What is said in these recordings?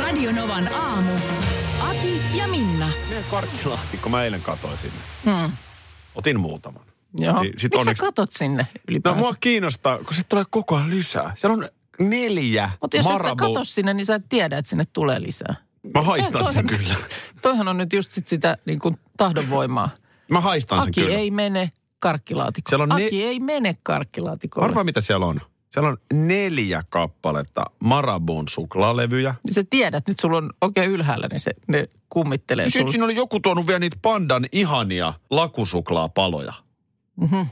Radionovan aamu. Ati ja Minna. Meidän karkkilaatikko, mä eilen katoin sinne. Otin muutaman. Joo. Miksi sä katot sinne ylipäänsä? No mua kiinnostaa, kun se tulee koko ajan lisää. Siellä on 4 marabou. Mutta jos et sä kato sinne, niin sä et tiedä, että sinne tulee lisää. Mä haistan sen kyllä. Toihan on nyt just sitä niin kuin tahdonvoimaa. Mä haistan sen kyllä. Aki ei mene karkkilaatikkoon. Aki ei mene karkkilaatikkoon. Arvaa mitä siellä on. Siellä on 4 kappaletta Maraboun suklaalevyjä. Niin sä tiedät, nyt sulla on oikein ylhäällä, niin ne kummittelee. Sitten siinä oli joku tuonut vielä niitä Pandan ihania lakusuklaapaloja. Mm-hmm.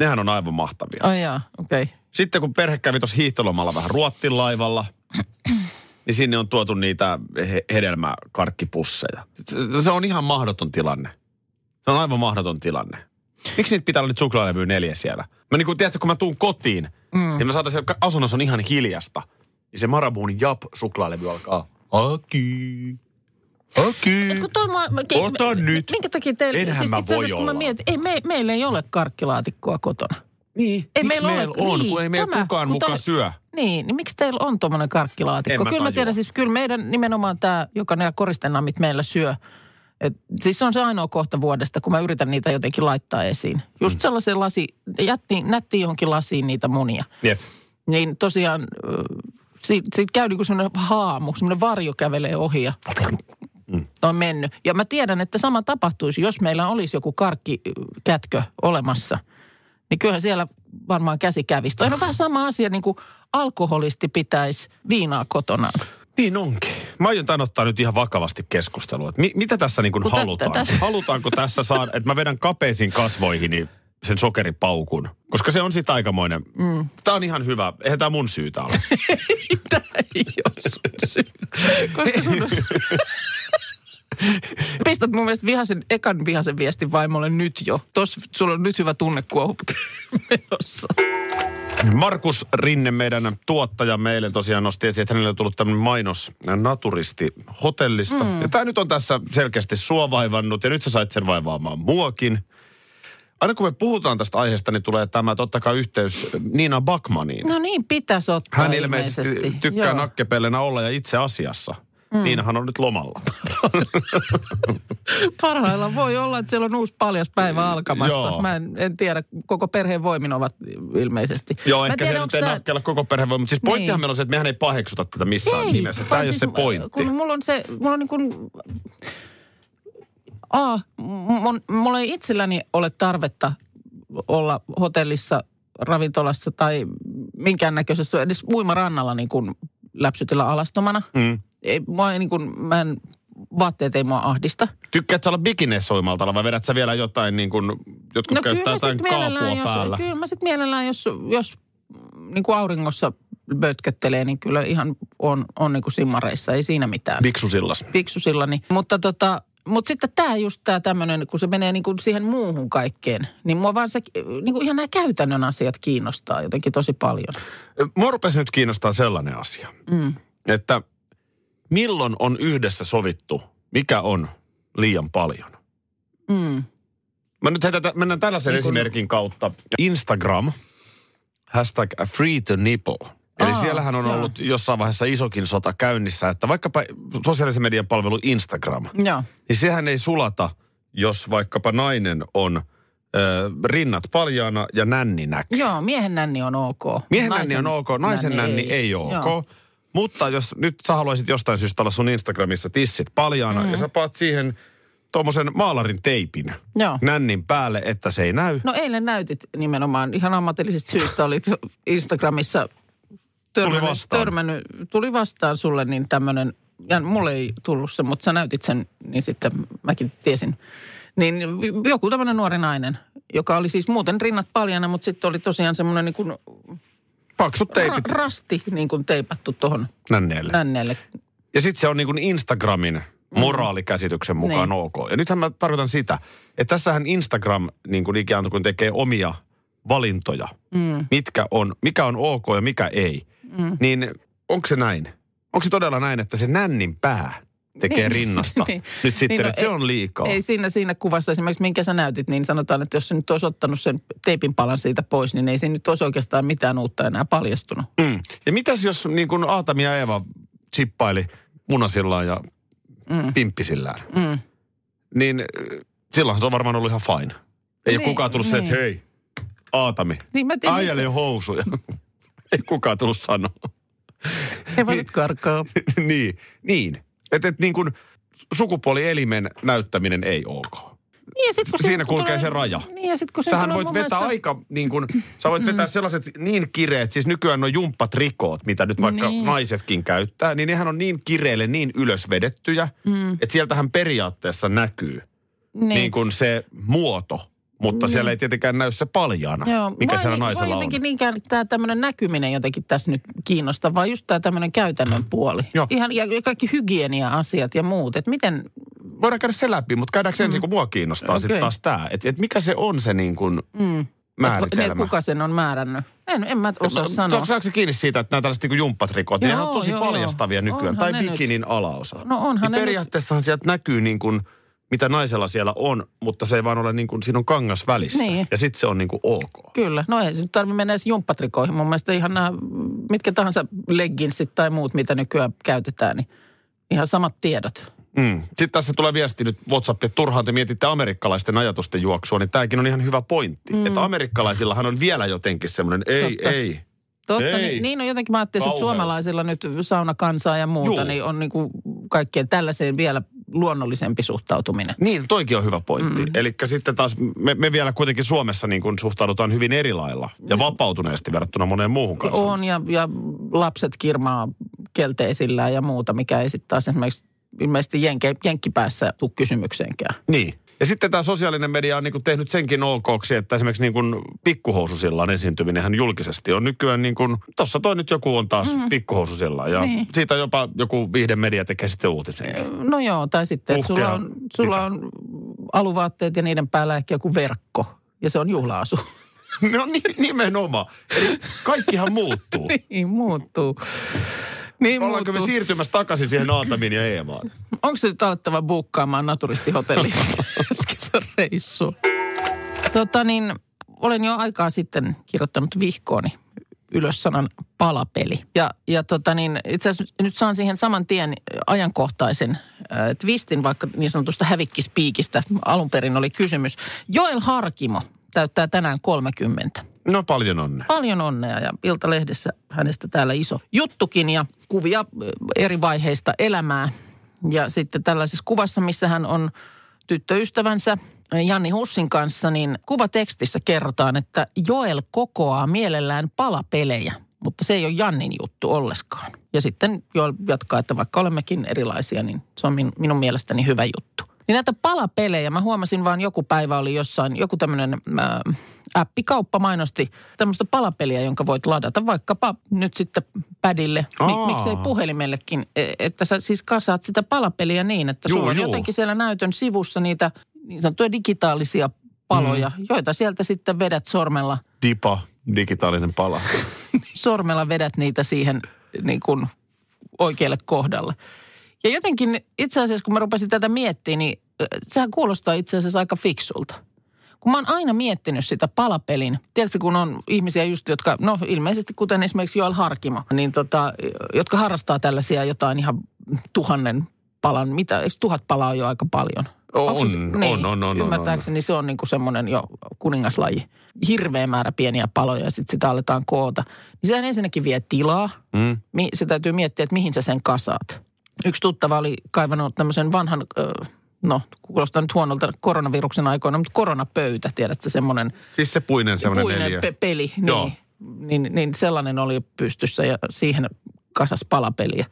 Nehän on aivan mahtavia. Ai jaa, okei. Okay. Sitten kun perhe kävi tuossa hiihtolomalla vähän Ruotsin laivalla, niin sinne on tuotu niitä hedelmäkarkkipusseja. Se on ihan mahdoton tilanne. Se on aivan mahdoton tilanne. Miksi niitä pitää olla nyt suklaalevyä 4 siellä? Mä niin kuin, tiedätkö, kun mä tuun kotiin, niin mä saatan siellä, asunnossa on ihan hiljasta. Niin se Maraboun Jap-suklaalevy alkaa. Aki, ota nyt. Minkä takia teillä? Enhän siis mä voi olla. Kun mä mietin, meillä ei ole karkkilaatikkoa kotona. Niin, miksi meillä on, niin, kun ei meillä kukaan mukaan syö. Niin miksi teillä on tommoinen karkkilaatikko? Kyllä mä tiedän, siis kyllä meidän nimenomaan tämä, joka nämä koristenammit meillä syö. Et, siis se on se ainoa kohta vuodesta, kun mä yritän niitä jotenkin laittaa esiin. Just sellaisen nättiin johonkin lasiin niitä munia. Yep. Niin tosiaan, siitä käy niin kuin semmoinen haamu, semmoinen varjo kävelee ohi ja on mennyt. Ja mä tiedän, että sama tapahtuisi, jos meillä olisi joku karkkikätkö olemassa. Niin kyllähän siellä varmaan käsi kävisi. Toi on vähän sama asia, niin kuin alkoholisti pitäisi viinaa kotonaan. Niin onkin. Mä aion tämän ottaa nyt ihan vakavasti keskustelua. Mitä tässä niin kuin halutaan? Halutaanko tässä saada, että mä vedän kapeisiin kasvoihini sen sokeripaukun? Koska se on sit aikamoinen. Tää on ihan hyvä. Eihän tää mun syytä ole. Tää ei ole sun syytä. Koska sun on... Pistät mun mielestä ekan vihaisen viestin vaimolle nyt jo. Sulla on nyt hyvä tunnekuohu menossa. Markus Rinne, meidän tuottajamme, eilen tosiaan nosti esiin, että hänelle on tullut tämmöinen mainos naturisti-hotellista. Ja tämä nyt on tässä selkeästi sua vaivannut, ja nyt sä sait sen vaivaamaan muakin. Aina kun me puhutaan tästä aiheesta, niin tulee tämä totta kai yhteys Niina Backmaniin. No niin, pitäisi ottaa. Hän ilmeisesti tykkää nakkepellenä olla ja itse asiassa. Niinahan on nyt lomalla. Parhaillaan voi olla, että siellä on uusi paljaspäivä alkamassa. Mä en tiedä, koko perheen voimin ovat ilmeisesti. Joo, mä ehkä tiedän, se nyt ei nakkeella koko perheen voimin. Siis pointtihan meillä on se, että mehän ei paheksuta tätä missään nimessä. Tämä ei siis, ole se pointti. Kun mulla on niin kuin... mulla ei itselläni ole tarvetta olla hotellissa, ravintolassa tai minkäännäköisessä, edes uimarannalla niin kuin läpsytillä alastomana. Mä en, vaatteet ei mua ahdista. Tykkäätkö sä olla bikineissä oimaltalla vai vedät sä vielä jotain niin kuin, jotkut käyttää jotain kaapua päällä? Kyllä mä sit mielellään, jos niin kuin auringossa pötköttelee, niin kyllä ihan on niin kuin simmareissa, ei siinä mitään. Piksusillani. Mutta sitten tää tämmönen, kun se menee niin kuin siihen muuhun kaikkeen, niin mua vaan se, niin kuin ihan nämä käytännön asiat kiinnostaa jotenkin tosi paljon. Mua rupesi nyt kiinnostaa sellainen asia, että... Milloin on yhdessä sovittu, mikä on liian paljon? Mä nyt mennään tällaisen esimerkin kautta. Instagram, #freethenipple. Eli siellähän on ollut jossain vaiheessa isokin sota käynnissä, että vaikkapa sosiaalisen median palvelu Instagram, niin sehän ei sulata, jos vaikkapa nainen on rinnat paljaana ja nänni näkyy. Joo, miehen nänni on ok. Naisen nänni ei ole ok. Joo. Mutta jos nyt sä haluaisit jostain syystä olla sun Instagramissa tissit paljaana ja sä paat siihen tuommoisen maalarin teipin nännin päälle, että se ei näy. No eilen näytit nimenomaan. Ihan ammatillisista syistä olit Instagramissa tuli vastaan sulle niin tämmönen, ja mulle ei tullut se, mutta sä näytit sen, niin sitten mäkin tiesin. Niin joku tämmöinen nuori nainen, joka oli siis muuten rinnat paljana, mutta sitten oli tosiaan semmoinen niin kuin... Paksut teipit. Rasti niin kuin teipattu tuohon nänneelle. Ja sitten se on niin kuin Instagramin moraalikäsityksen mukaan niin. Ok. Ja nythän mä tarkoitan sitä, että tässähän Instagram niin kuin ikään kuin tekee omia valintoja. Mm. Mikä on ok ja mikä ei. Mm. Niin onko se näin? Onko se todella näin, että se nännin pää tekee rinnasta nyt sitten, että se on liikaa? Ei siinä kuvassa esimerkiksi, minkä sä näytit, niin sanotaan, että jos sä nyt olisi ottanut sen teipin palan siitä pois, niin ei siinä nyt olisi oikeastaan mitään uutta enää paljastunut. Mm. Ja mitäs jos niin kuin Aatami ja Eeva chippaili munasillaan ja pimppisillään, niin silloinhan se on varmaan ollut ihan fine. Ei ole kukaan tullut se, että hei, Aatami, äijälle housuja. Ei kukaan tullut sanoa. Ei vaan nyt karkaa. Niin. Että et niin kuin sukupuolielimen näyttäminen ei ok. Niin siinä kulkee se raja. Niin ja sit kun sähän voit vetää aika niin kuin, sä voit vetää sellaiset niin kireet, siis nykyään nuo jumppatrikoot, mitä nyt vaikka naisetkin käyttää, niin nehän on niin kireelle niin ylösvedettyjä, että sieltähän periaatteessa näkyy niin kuin se muoto. Mutta siellä ei tietenkään näy se paljaana, mikä siellä naisella on. Jotenkin niinkään tämä tämmöinen näkyminen jotenkin tässä nyt kiinnostaa, vaan just tämä tämmöinen käytännön puoli. Ihan, ja kaikki hygienia-asiat ja muut, että miten... Voidaan käydä se läpi, mutta käydäänkö ensin, kun mua kiinnostaa sitten taas tämä. Että et mikä se on se niin kuin määritelmä? Kuka sen on määrännyt? En mä osaa sanoa. Saanko se kiinni siitä, että nämä tällaiset niin kuin jumppatrikot, niin on tosi paljastavia nykyään. Onhan tai bikinin nyt... alaosa. No onhan niin periaatteessahan nyt... sieltä näkyy niin kuin... Mitä naisella siellä on, mutta se ei vaan ole niin kuin, siinä on kangas välissä. Niin. Ja sitten se on niin kuin ok. Kyllä. No ei se nyt tarvitse mennä edes jumppatrikoihin. Mun mielestä ihan nämä, mitkä tahansa legginsit tai muut, mitä nykyään käytetään, niin ihan samat tiedot. Mm. Sitten tässä tulee viesti nyt WhatsAppia, että turhaan te mietitte amerikkalaisten ajatusten juoksua, niin tämäkin on ihan hyvä pointti. Että amerikkalaisillahan on vielä jotenkin semmoinen ei. Totta, niin on jotenkin, mä ajattelin, että suomalaisilla nyt saunakansaa ja muuta, niin on niin kuin kaikkeen tällaiseen vielä luonnollisempi suhtautuminen. Niin, toikin on hyvä pointti. Elikkä sitten taas me vielä kuitenkin Suomessa niin kuin suhtaudutaan hyvin eri lailla ja vapautuneesti verrattuna moneen muuhun kanssaan. On, ja lapset kirmaa kelteisillä ja muuta, mikä ei sitten taas esimerkiksi ilmeisesti jenkkipäässä tule kysymykseenkään. Niin. Ja sitten tämä sosiaalinen media on niin kuin tehnyt senkin okoksi, että esimerkiksi niin kuin pikkuhoususillaan esiintyminenhän julkisesti on nykyään niin kuin, tossa toi nyt joku on taas pikkuhoususillaan ja siitä jopa joku viihdemedia tekee sitten uutisen. No joo, tai sitten, että sulla on aluvaatteet ja niiden päällä ehkä joku verkko ja se on juhlaasu. No nimenomaan. Eli kaikkihan muuttuu. Niin, muuttuu. Niin, ollaanko me siirtymässä takaisin siihen Aatamiin ja Eevaan? Onko se nyt alettava buukkaamaan naturistihotellissa kesäreissuun? Olen jo aikaa sitten kirjoittanut vihkooni ylös sanan palapeli. Ja itse asiassa nyt saan siihen saman tien ajankohtaisen twistin, vaikka niin sanotusta hävikkispiikistä alun perin oli kysymys. Joel Harkimo täyttää tänään 30. No paljon onnea. Paljon onnea ja Iltalehdessä hänestä täällä iso juttukin ja kuvia eri vaiheista elämää. Ja sitten tällaisessa kuvassa, missä hän on tyttöystävänsä Janni Hussin kanssa, niin kuvatekstissä kerrotaan, että Joel kokoaa mielellään palapelejä, mutta se ei ole Jannin juttu olleskaan. Ja sitten Joel jatkaa, että vaikka olemmekin erilaisia, niin se on minun mielestäni hyvä juttu. Niin näitä palapelejä, mä huomasin vaan joku päivä oli jossain, joku tämmöinen appikauppa mainosti tämmöistä palapeliä, jonka voit ladata vaikkapa nyt sitten padille. Miksei puhelimellekin, että sä siis kasaat sitä palapeliä niin, että sulla on jotenkin siellä näytön sivussa niitä niin sanottuja digitaalisia paloja, joita sieltä sitten vedät sormella. Dipa, digitaalinen pala. Sormella vedät niitä siihen niin kuin oikealle kohdalle. Ja jotenkin itse asiassa, kun mä rupesin tätä miettimään, niin sehän kuulostaa itse asiassa aika fiksulta. Kun mä oon aina miettinyt sitä palapelin, tietysti kun on ihmisiä just, jotka, no ilmeisesti kuten esimerkiksi Joel Harkimo, niin jotka harrastaa tällaisia jotain ihan 1000 palan, mitä, eikö 1000 palaa on jo aika paljon? On. Ymmärtääkseni se on niinku semmoinen jo kuningaslaji. Hirveä määrä pieniä paloja ja sitten sitä aletaan koota. Niin sehän ensinnäkin vie tilaa. Se täytyy miettiä, että mihin sä sen kasaat. Yksi tuttava oli kaivannut tämmöisen vanhan, kuulostaa nyt huonolta koronaviruksen aikoina, mutta koronapöytä, tiedätkö, semmoinen. Siis se puinen neljä. Peli, niin sellainen oli pystyssä ja siihen kasas palapeliä.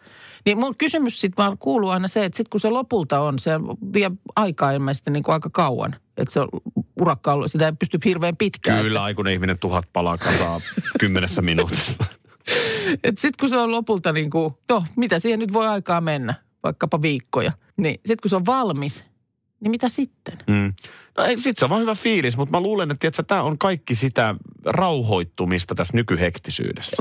Niin mun kysymys sitten vaan kuuluu aina se, että sitten kun se lopulta on, se vie aikaa ilmeisesti niin kuin aika kauan, että se urakka on, sitä ei pysty hirveän pitkään. Kyllä, aikuinen ihminen 1000 palaa kasaa 10 minuutissa. Että sitten kun se on lopulta niin kuin, no mitä siihen nyt voi aikaa mennä, vaikkapa viikkoja. Niin sitten kun se on valmis, niin mitä sitten? Mm. No sitten se on vaan hyvä fiilis, mutta mä luulen, että tämä on kaikki sitä rauhoittumista tässä nykyhektisyydessä.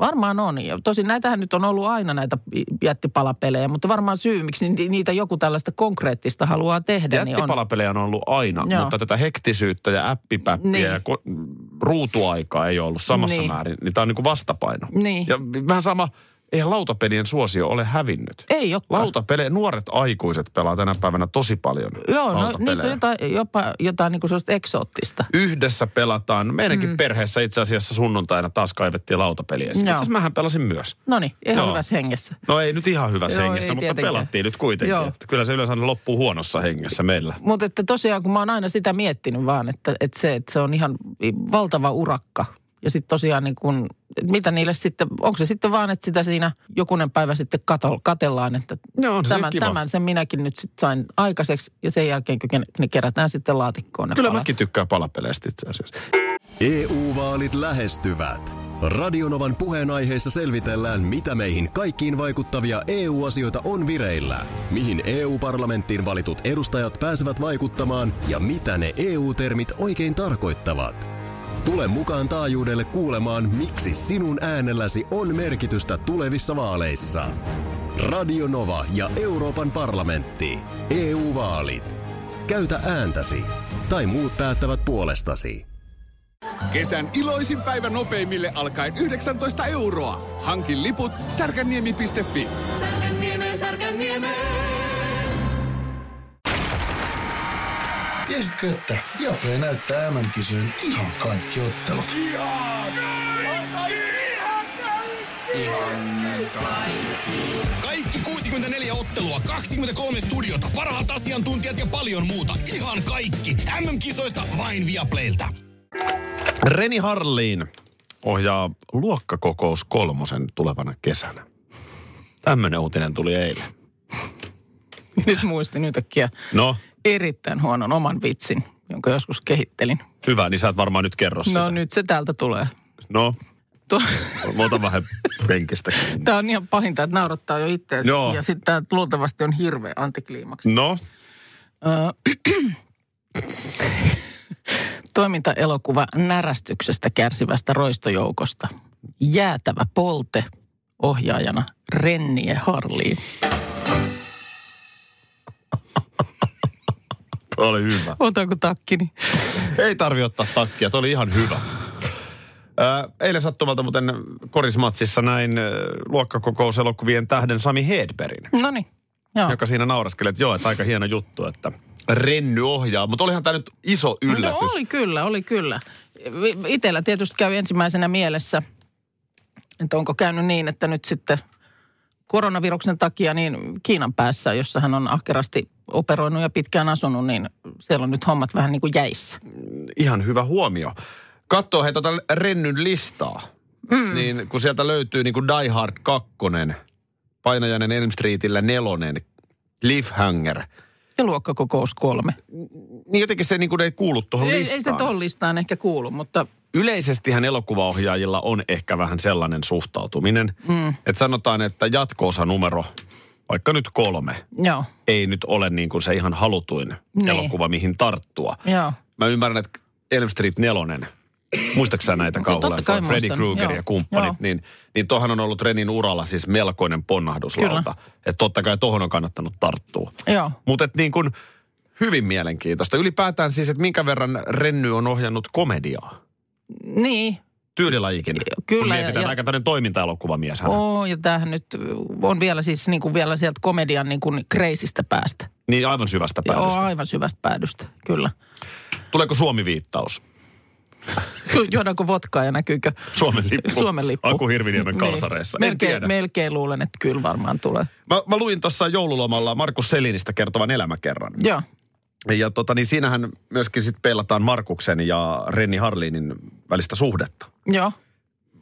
Varmaan on. Tosin näitähän nyt on ollut aina näitä jättipalapelejä, mutta varmaan syy, miksi niitä joku tällaista konkreettista haluaa tehdä. Jättipalapelejä on ollut aina, joo, mutta tätä hektisyyttä ja äppipäppiä niin, ja ruutuaikaa ei ole ollut samassa niin määrin. Niin tämä on niin kuin vastapaino. Niin. Ja vähän sama... Eihän lautapelien suosio ole hävinnyt. Ei olekaan. Lautapelejä, nuoret aikuiset pelaa tänä päivänä tosi paljon. Joo, no niissä on jotain niin kuin sellaista eksoottista. Yhdessä pelataan. Meidänkin perheessä itse asiassa sunnuntaina taas kaivettiin lautapeliä. Itse asiassa mähän pelasin myös. No niin, ihan hyvässä hengessä. No ei nyt ihan hyvässä hengessä, mutta tietenkään pelattiin nyt kuitenkin. Että kyllä se yleensä loppuu huonossa hengessä meillä. Mutta että tosiaan, kun mä oon aina sitä miettinyt vaan, että se on ihan valtava urakka. Ja sitten tosiaan niin kun, mitä niille sitten, onko se sitten vaan, että sitä siinä jokunen päivä sitten katellaan, että no, tämän sen minäkin nyt sitten sain aikaiseksi ja sen jälkeen ne kerätään sitten laatikkoon. Kyllä mäkin tykkään palapeleistä itse asiassa. EU-vaalit lähestyvät. Radionovan puheenaiheessa selvitellään, mitä meihin kaikkiin vaikuttavia EU-asioita on vireillä, mihin EU-parlamenttiin valitut edustajat pääsevät vaikuttamaan ja mitä ne EU-termit oikein tarkoittavat. Tule mukaan taajuudelle kuulemaan, miksi sinun äänelläsi on merkitystä tulevissa vaaleissa. Radio Nova ja Euroopan parlamentti. EU-vaalit. Käytä ääntäsi. Tai muut päättävät puolestasi. Kesän iloisin päivä nopeimille alkaen 19 €. Hankin liput särkänniemi.fi. Särkänniemi, Särkänniemi. Tiesitkö, että Viaplay näyttää MM-kisojen ihan kaikki ottelut? Kaikki 64 ottelua, 23 studiota, parhaat asiantuntijat ja paljon muuta. Ihan kaikki. MM-kisoista vain Viaplaylta. Renny Harlin ohjaa Luokkakokous 3 tulevana kesänä. Tämmönen uutinen tuli eilen. Nyt muistin yhtäkkiä. No? Erittäin huonon oman vitsin, jonka joskus kehittelin. Hyvä, niin sä et varmaan nyt kerro sitä. No nyt se täältä tulee. No, mä otan vähän penkistä. Tää on ihan pahinta, että naurattaa jo itseäsi. Ja sitten tää luultavasti on hirveä antikliimaksi. No? Toimintaelokuva närästyksestä kärsivästä roistojoukosta. Jäätävä polte ohjaajana Renny Harlin. Oli hyvä. Otanko takkini? Ei tarvi ottaa takkia, toi oli ihan hyvä. Eilen sattumalta muuten korismatsissa näin luokkakokouselokuvien tähden Sami Hedbergin. Noniin, joo. Joka siinä nauraskeli, että joo, että aika hieno juttu, että Renny ohjaa. Mutta olihan tämä nyt iso yllätys. No oli kyllä. Itellä tietysti kävi ensimmäisenä mielessä, että onko käynyt niin, että nyt sitten koronaviruksen takia niin Kiinan päässä, jossa hän on ahkerasti operoinut ja pitkään asunut, niin siellä on nyt hommat vähän niin kuin jäissä. Ihan hyvä huomio. Katsoo hei tuota Rennyn listaa, niin kun sieltä löytyy niin kuin Die Hard 2, Painajainen Elm Streetillä 4, Cliffhanger. Ja Luokkakokous 3. Niin jotenkin se niin kuin ei kuulu tuohon listaan. Ei se tuohon listaan ehkä kuulu, mutta... Yleisestihän elokuvaohjaajilla on ehkä vähän sellainen suhtautuminen, että sanotaan, että jatko-osa numero, vaikka nyt 3, joo, ei nyt ole niin kuin se ihan halutuin elokuva, mihin tarttua. Joo. Mä ymmärrän, että Elm Street 4, muistaaksä näitä kauhuja, Freddy Krueger ja kumppanit, joo. Niin tohan on ollut Rennyn uralla siis melkoinen ponnahduslauta. Että totta kai tohon on kannattanut tarttua. Mutta että niin kuin hyvin mielenkiintoista. Ylipäätään siis, että minkä verran Renny on ohjannut komediaa. Niin. Tyylilajikin. Kyllä. Kun mietitään aika tämmöinen toiminta-elokuvamies hänen. Ja tämähän nyt on vielä siis niin kuin vielä sieltä komedian niin kuin kreisistä päästä. Niin aivan syvästä päädystä. Joo, aivan syvästä päädystä, kyllä. Tuleeko Suomi-viittaus? Juodaanko vodkaa ja näkyykö? Suomen lippu. Aku Hirviniemen kalsareissa. Niin. Melkein luulen, että kyllä varmaan tulee. Mä luin tuossa joululomalla Markus Selinistä kertovan elämäkerran. Joo. Ja niin siinähän myöskin sitten peilataan Markuksen ja Renny Harlinin välistä suhdetta. Joo.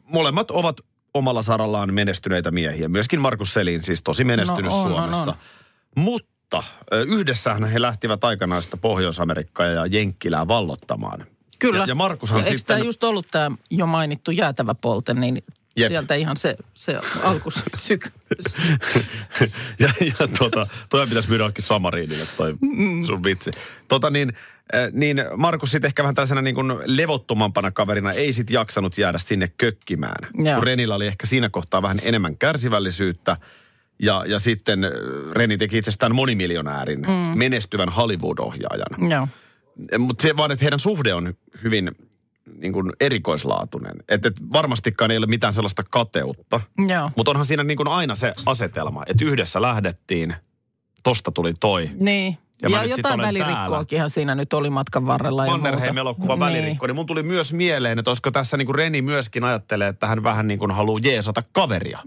Molemmat ovat omalla sarallaan menestyneitä miehiä. Myöskin Markus Selin siis tosi menestynyt Suomessa. On. Mutta yhdessähän he lähtivät aikanaan sitä Pohjois-Amerikkaa ja Jenkkilää vallottamaan. Kyllä. Ja Markushan sitten... Eikö tämä just ollut tämä jo mainittu jäätävä polte, niin... sieltä ihan se alkusykkyys. Ja toi pitäisi myydä oikein samariinille toi sun vitsi. Niin Markus sitten ehkä vähän tällaisena niin kuin levottomampana kaverina ei sit jaksanut jäädä sinne kökkimään. Kun Renillä oli ehkä siinä kohtaa vähän enemmän kärsivällisyyttä. Ja sitten Renny teki itsestään monimiljonäärin, menestyvän Hollywood-ohjaajan. Joo. Mutta se vaan, että heidän suhde on hyvin niin kuin erikoislaatuinen. Että varmastikaan ei ole mitään sellaista kateutta. Mutta onhan siinä niin kuin aina se asetelma, että yhdessä lähdettiin, tosta tuli toi. Niin. Ja jotain välirikkoakinhan siinä nyt oli matkan varrella. Mannerheim-elokuva niin. Välirikko. Niin mun tuli myös mieleen, että olisiko tässä niin kuin Renny myöskin ajattelee, että hän vähän niin kuin haluaa jeesata kaveria.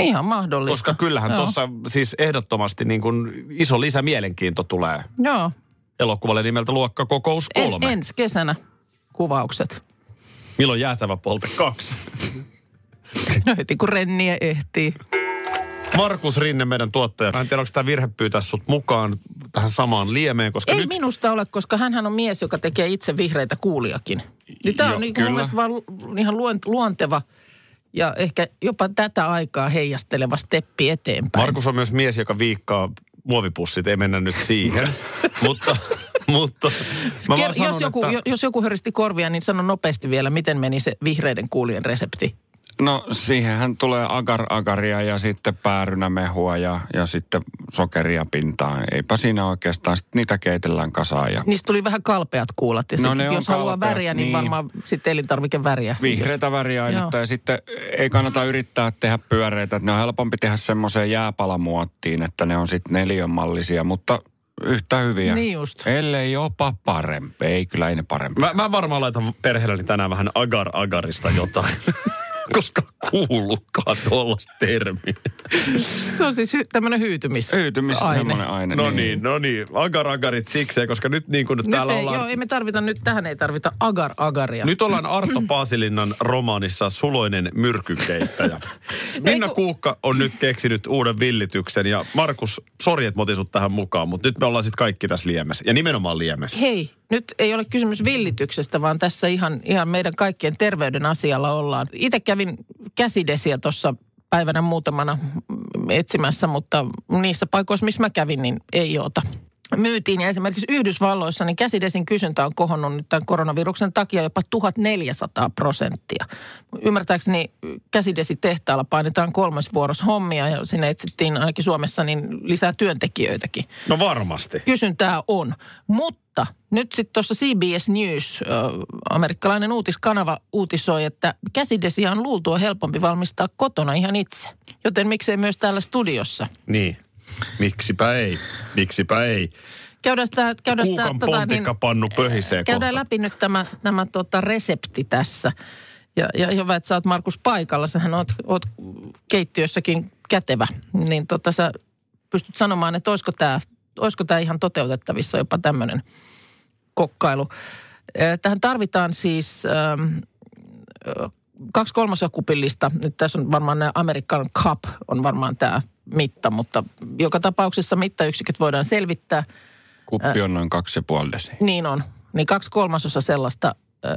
Ihan mahdollista. Koska kyllähän tuossa siis ehdottomasti niin kuin iso lisämielenkiinto tulee. Joo. Elokuvalle nimeltä Luokkakokous 3. Ensi kesänä kuvaukset. Milloin Jäätävä polte 2? No heti kun Renniä ehtii. Markus Rinne, meidän tuottaja. Mä en tiedä, onko tämä virhe pyytää sut mukaan tähän samaan liemeen, koska ei nyt... minusta ole, koska hänhän on mies, joka tekee itse vihreitä kuuliakin. Niin tämä on niin kuin mielestäni vaan ihan luonteva ja ehkä jopa tätä aikaa heijasteleva steppi eteenpäin. Markus on myös mies, joka viikkaa muovipussit, ei mennä nyt siihen, mutta mä vaan sanon, jos joku höristi korvia, niin sano nopeasti vielä, miten meni se vihreiden kuulien resepti. No siihenhän tulee agar-agaria ja sitten päärynämehua ja sitten sokeria pintaan. Eipä siinä oikeastaan. Sitten niitä keitellään kasaan. Ja... niistä tuli vähän kalpeat kuulat. Ja no ne on jos kalpeat, haluaa väriä, niin varmaan sitten elintarvike väriä. Vihreitä väriainetta. Joo. Ja sitten ei kannata yrittää tehdä pyöreitä. Ne on helpompi tehdä semmoiseen jääpalamuottiin, että ne on sitten neliönmallisia, mutta... yhtä hyviä. Niin just. Ellei jopa parempi. Ei, kyllä ei ne parempi. Mä varmaan laitan perheelleni tänään vähän agar-agarista jotain, koska kuulukaan tuollaista termiä. Se on siis tämmöinen hyytymisaine. Hyytymisaine. No niin. Agar-agarit sikseen, koska nyt niin kuin nyt täällä ei, ollaan... tähän ei tarvita agar-agaria. Nyt ollaan Arto Paasilinnan romaanissa Suloinen myrkykeittäjä. Minna Kuukka on nyt keksinyt uuden villityksen ja Markus, sori et mä otin sut tähän mukaan, mutta nyt me ollaan sitten kaikki tässä liemessä ja nimenomaan liemessä. Hei. Nyt ei ole kysymys villityksestä, vaan tässä ihan meidän kaikkien terveyden asialla ollaan. Itse kävin käsidesiä tuossa päivänä muutamana etsimässä, mutta niissä paikoissa, missä mä kävin, niin ei ota. Myytiin ja esimerkiksi Yhdysvalloissa, niin käsidesin kysyntä on kohonnut nyt tämän koronaviruksen takia jopa 1400%. Ymmärtääkseni käsidesitehtaalla painetaan kolmas vuoros hommia ja sinne etsittiin ainakin Suomessa niin lisää työntekijöitäkin. No varmasti. Kysyntää on, mutta nyt sitten tuossa CBS News, amerikkalainen uutiskanava, uutisoi, että käsidesiä on luultua helpompi valmistaa kotona ihan itse. Joten miksei myös täällä studiossa? Niin. Miksipä ei. Käydään Kuukan pontikkapannu pöhisee kohta. Läpi nyt tämä resepti tässä. Ja hyvä, että sä oot Markus paikalla. Sähän oot keittiössäkin kätevä. Niin sä pystyt sanomaan, että olisiko tää ihan toteutettavissa jopa tämmöinen kokkailu. Tähän tarvitaan siis... 2/3 kupillista. Nyt tässä on varmaan nämä American Cup on varmaan tämä mitta, mutta joka tapauksessa mittayksiköt voidaan selvittää. Kuppi on noin 2,5 desiä. Niin on. Niin 2/3 sellaista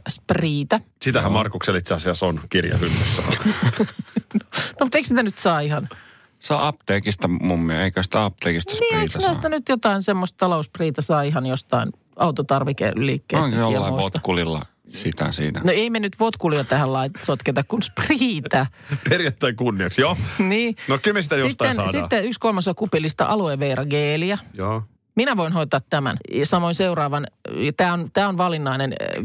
spriitä. Sitähän Markuksella itse asiassa on kirjahyllyssä. No mutta eikö sitä nyt saa ihan? Saa apteekista mummia, eikö sitä apteekista spriitä saa? Niin eikö näistä nyt jotain semmoista talousspriitä saa ihan jostain autotarvikeliikkeestä? Onko jollain votkulilla? Sitä siinä. No ei me nyt votkulia tähän sotketa, kun spriitä. Perjantain kunniaksi, joo. Niin. No kyllä me sitä jostain saadaan. Sitten 1/3 kupillista aloe vera geeliä. Joo. Minä voin hoitaa tämän. Ja samoin seuraavan, tämä on valinnainen, 5-10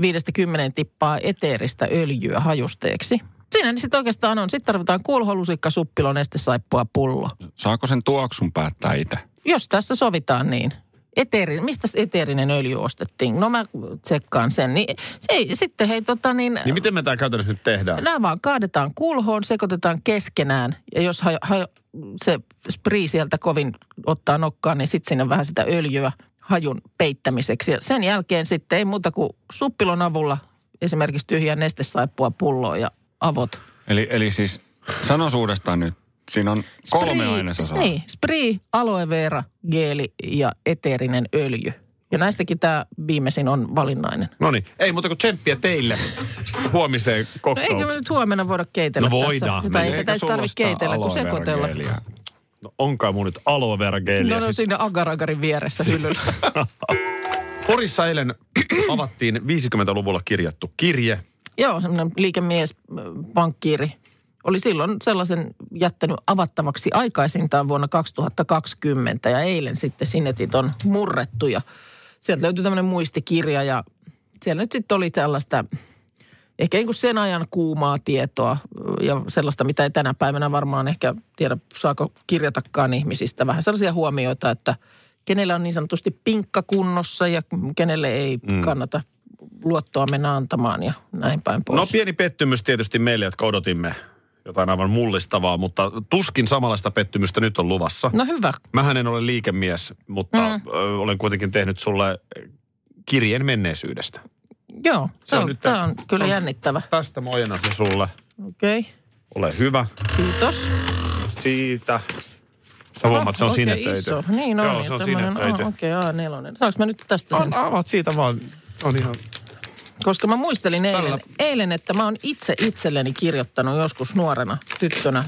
tippaa eteeristä öljyä hajusteeksi. Siinä niin sitten oikeastaan on. Sitten tarvitaan kulholusikka, suppilo, nestesaippua, pullo. Saako sen tuoksun päättää itse? Jos tässä sovitaan niin. Mistä eteerinen öljy ostettiin? No mä tsekkaan sen. Niin, sitten hei Niin miten me tää käytännössä nyt tehdään? Nämä vaan kaadetaan kulhoon, sekoitetaan keskenään. Ja jos se sprii sieltä kovin ottaa nokkaan, niin sitten sinne vähän sitä öljyä hajun peittämiseksi. Ja sen jälkeen sitten ei muuta kuin suppilon avulla esimerkiksi tyhjää nestesaippua pulloa ja avot. Eli siis sano uudestaan nyt. Siinä on 3 ainesosaa. Niin, sprii, aloe vera, geeli ja eteerinen öljy. Ja näistäkin tämä viimeisin on valinnainen. No niin, ei muuta kuin tsemppiä teille huomiseen kokkaukseen. No eikö me nyt huomenna voida keitellä tässä? No voidaan. Tässä, eikä tästä tarvitse keitellä, kun sekoitella. No onkaan mun nyt aloe vera geeliä. No siinä agaragarin vieressä hyllyllä. Porissa eilen avattiin 50-luvulla kirjattu kirje. Joo, semmoinen liikemies, pankkiiri. Oli silloin sellaisen jättänyt avattavaksi aikaisintaan vuonna 2020 ja eilen sitten sinetit on murrettu ja sieltä löytyi tämmöinen muistikirja ja siellä nyt sitten oli tällaista ehkä niin kuin sen ajan kuumaa tietoa ja sellaista, mitä ei tänä päivänä varmaan ehkä tiedä saako kirjatakaan ihmisistä. Vähän sellaisia huomioita, että kenellä on niin sanotusti pinkka kunnossa ja kenelle ei kannata luottoa mennä antamaan ja näin päin pois. No pieni pettymys tietysti meille, jotka odotimme jotain aivan mullistavaa, mutta tuskin samanlaista pettymystä nyt on luvassa. No hyvä. Mähän en ole liikemies, mutta olen kuitenkin tehnyt sulle kirjeen menneisyydestä. Joo, tämä on kyllä jännittävä. Tästä mä ojennan se sulle. Okei. Okay. Ole hyvä. Kiitos. Siitä. Sä huomaat, se on sinetöity. Niin on. Joo, niin, se on sinetöity. Okei, A4. Saanko mä nyt tästä sen? Avaat siitä vaan. On ihan... Koska mä muistelin eilen, että mä oon itse itselleni kirjoittanut joskus nuorena tyttönä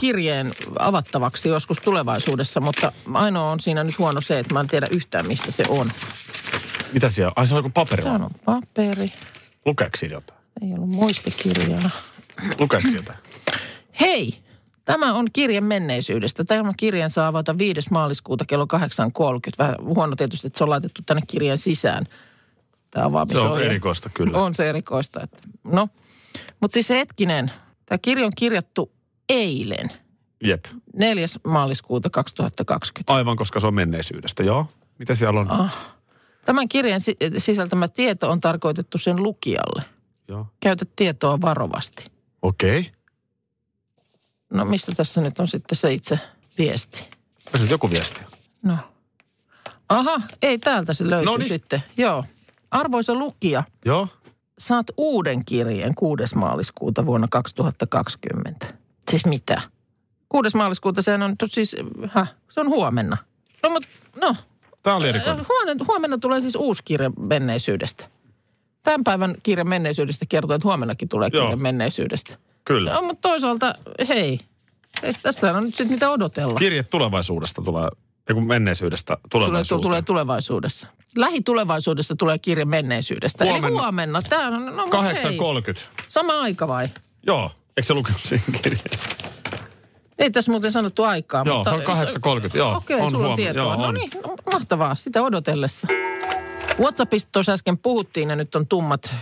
kirjeen avattavaksi joskus tulevaisuudessa, mutta ainoa on siinä nyt huono se, että mä en tiedä yhtään, missä se on. Mitä siellä on? Ai se on joku paperi. Se on paperi. Lukeeko siinä jotain? Ei ollut muistikirjaa. Lukeeko jotain? Hei! Tämä on kirje menneisyydestä. Tämä kirjeen saa avata 5. maaliskuuta kello 8.30. Vähän huono tietysti, että se on laitettu tänne kirjeen sisään. Se on erikoista kyllä. On se erikoista. Että. No, mutta siis hetkinen. Tämä kirja on kirjattu eilen. Jep. 4. maaliskuuta 2020. Aivan, koska se on menneisyydestä, joo. Mitä siellä on? Tämän kirjan sisältämä tieto on tarkoitettu sen lukijalle. Joo. Käytä tietoa varovasti. Okei. Okay. No, mistä tässä nyt on sitten se itse viesti? Tässä nyt joku viesti. No. Aha, ei täältä se löytyy sitten. Joo. Arvoisa lukija, saat uuden kirjeen 6. maaliskuuta vuonna 2020. Siis mitä? 6. maaliskuuta sehän on siis, se on huomenna. No, mutta, no. Tämä oli erikoinen. Huomenna tulee siis uusi kirja menneisyydestä. Tämän päivän kirja menneisyydestä kertoo, että huomennakin tulee kirja menneisyydestä. Kyllä. No, mutta toisaalta, hei, tässä on nyt sitten mitä odotella. Kirje tulevaisuudesta tulee. Ja kun menneisyydestä tulevaisuuteen. Tulee tulevaisuudessa. Lähitulevaisuudessa tulee kirja menneisyydestä. Eli huomenna. Tää on, 8.30. Sama aika vai? Joo. Eikö se lukenut siinä kirjassa? Ei tässä muuten sanottu aikaa. Joo, mutta, se on 8.30. Joo, okei, on sulla on tietoa. No niin, mahtavaa. Sitä odotellessa. WhatsAppista tuossa äsken puhuttiin ja nyt on tummat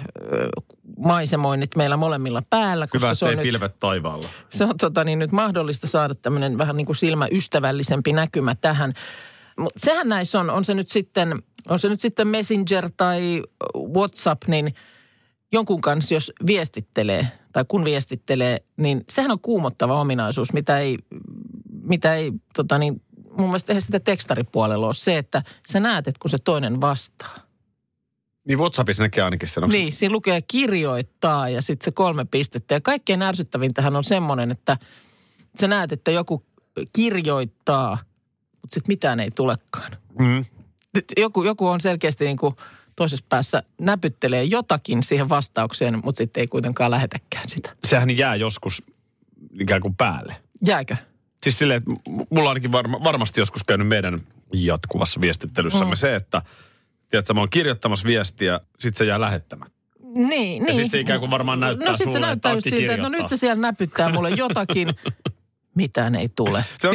maisemoinnit meillä molemmilla päällä. Koska hyvä, ettei pilvet taivaalla. Se on nyt mahdollista saada tämmöinen vähän niin kuin silmäystävällisempi näkymä tähän. Mutta sehän näissä on se nyt sitten Messenger tai WhatsApp, niin jonkun kanssa jos viestittelee tai kun viestittelee, niin sehän on kuumottava ominaisuus, mitä ei mun mielestä eihän sitä tekstaripuolella ole se, että sä näet, että kun se toinen vastaa. Niin WhatsAppissa näkee ainakin sen. Niin, siinä lukee kirjoittaa ja sitten se 3 pistettä. Ja kaikkein ärsyttävintähän on semmoinen, että sä näet, että joku kirjoittaa, mutta sitten mitään ei tulekaan. Mm. Joku on selkeästi niin kuin toisessa päässä näpyttelee jotakin siihen vastaukseen, mutta sitten ei kuitenkaan lähetäkään sitä. Sehän jää joskus ikään kuin päälle. Jääkö? Siis silleen, että mulla ainakin varmasti joskus käynyt meidän jatkuvassa viestittelyssämme se, että tiedätkö, mä oon kirjoittamassa viestiä, sit se jää lähettämättä. Niin, ja sit se ikään kuin varmaan näyttää sulle, että onkin kirjoittaa. Että no nyt se siellä näpyttää mulle jotakin, mitään ei tule. Se on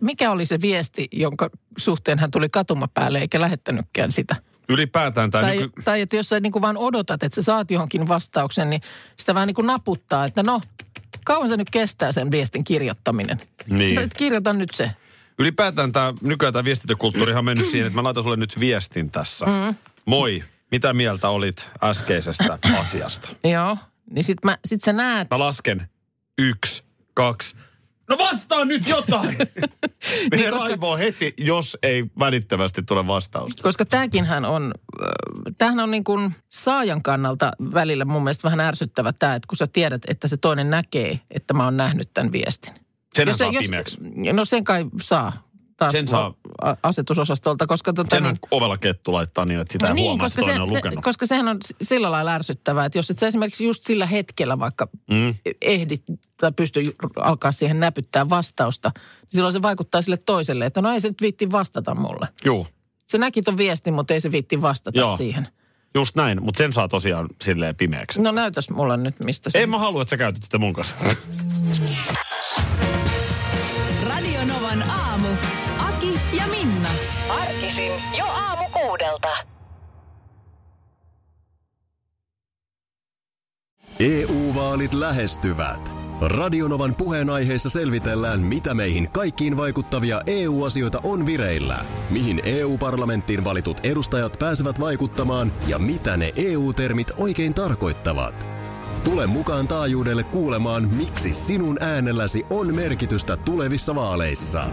mikä oli se viesti, jonka suhteen hän tuli katumapäälle eikä lähettänytkään sitä? Ylipäätään tämä... Tai että jos sä niin kuin vaan odotat, että sä saat johonkin vastauksen, niin sitä vähän niin kuin naputtaa, että no... Kauan se nyt kestää sen viestin kirjoittaminen. Niin. Kirjoita nyt se. Ylipäätään nykyään tämä viestintäkulttuurihan on mennyt siihen, että mä laitan sulle nyt viestin tässä. Mm. Moi, mitä mieltä olit äskeisestä asiasta? Joo, niin sit sä näet. Mä lasken 1, 2. No vastaa nyt jotain! Meidän raivoo heti, jos ei välittömästi tule vastausta. Koska tämähän on niin kuin saajan kannalta välillä mun mielestä vähän ärsyttävä tämä, että kun sä tiedät, että se toinen näkee, että mä oon nähnyt tämän viestin. Senhän saa pimeäksi. No sen kai saa. Taas sen saa asetusosastolta, koska... Sen on ovella kettu laittaa niin, että sitä ei huomaa, että toinen on lukenut. Koska sehän on sillä lailla ärsyttävää, että jos et sä esimerkiksi just sillä hetkellä vaikka ehdit tai pysty alkaa siihen näpyttää vastausta, niin silloin se vaikuttaa sille toiselle, että no ei se nyt viitti vastata mulle. Joo. Se näki ton viestin, mutta ei se viitti vastata siihen. Just näin, mutta sen saa tosiaan silleen pimeäksi. No näytäs mulle nyt, mistä se... En mä halua, että sä käytät sitä mun kanssa. Radionovan aamu. Aki ja Minna. Arkisin jo aamu 6:00. EU-vaalit lähestyvät. Radionovan puheenaiheessa selvitellään, mitä meihin kaikkiin vaikuttavia EU-asioita on vireillä, mihin EU-parlamenttiin valitut edustajat pääsevät vaikuttamaan ja mitä ne EU-termit oikein tarkoittavat. Tule mukaan taajuudelle kuulemaan, miksi sinun äänelläsi on merkitystä tulevissa vaaleissa.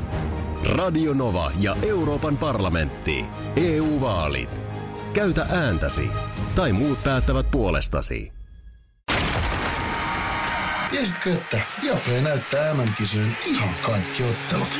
Radionova ja Euroopan parlamentti. EU-vaalit. Käytä ääntäsi. Tai muut päättävät puolestasi. Tiesitkö, että Viaplay näyttää MM-kisojen ihan kaikki ottelut?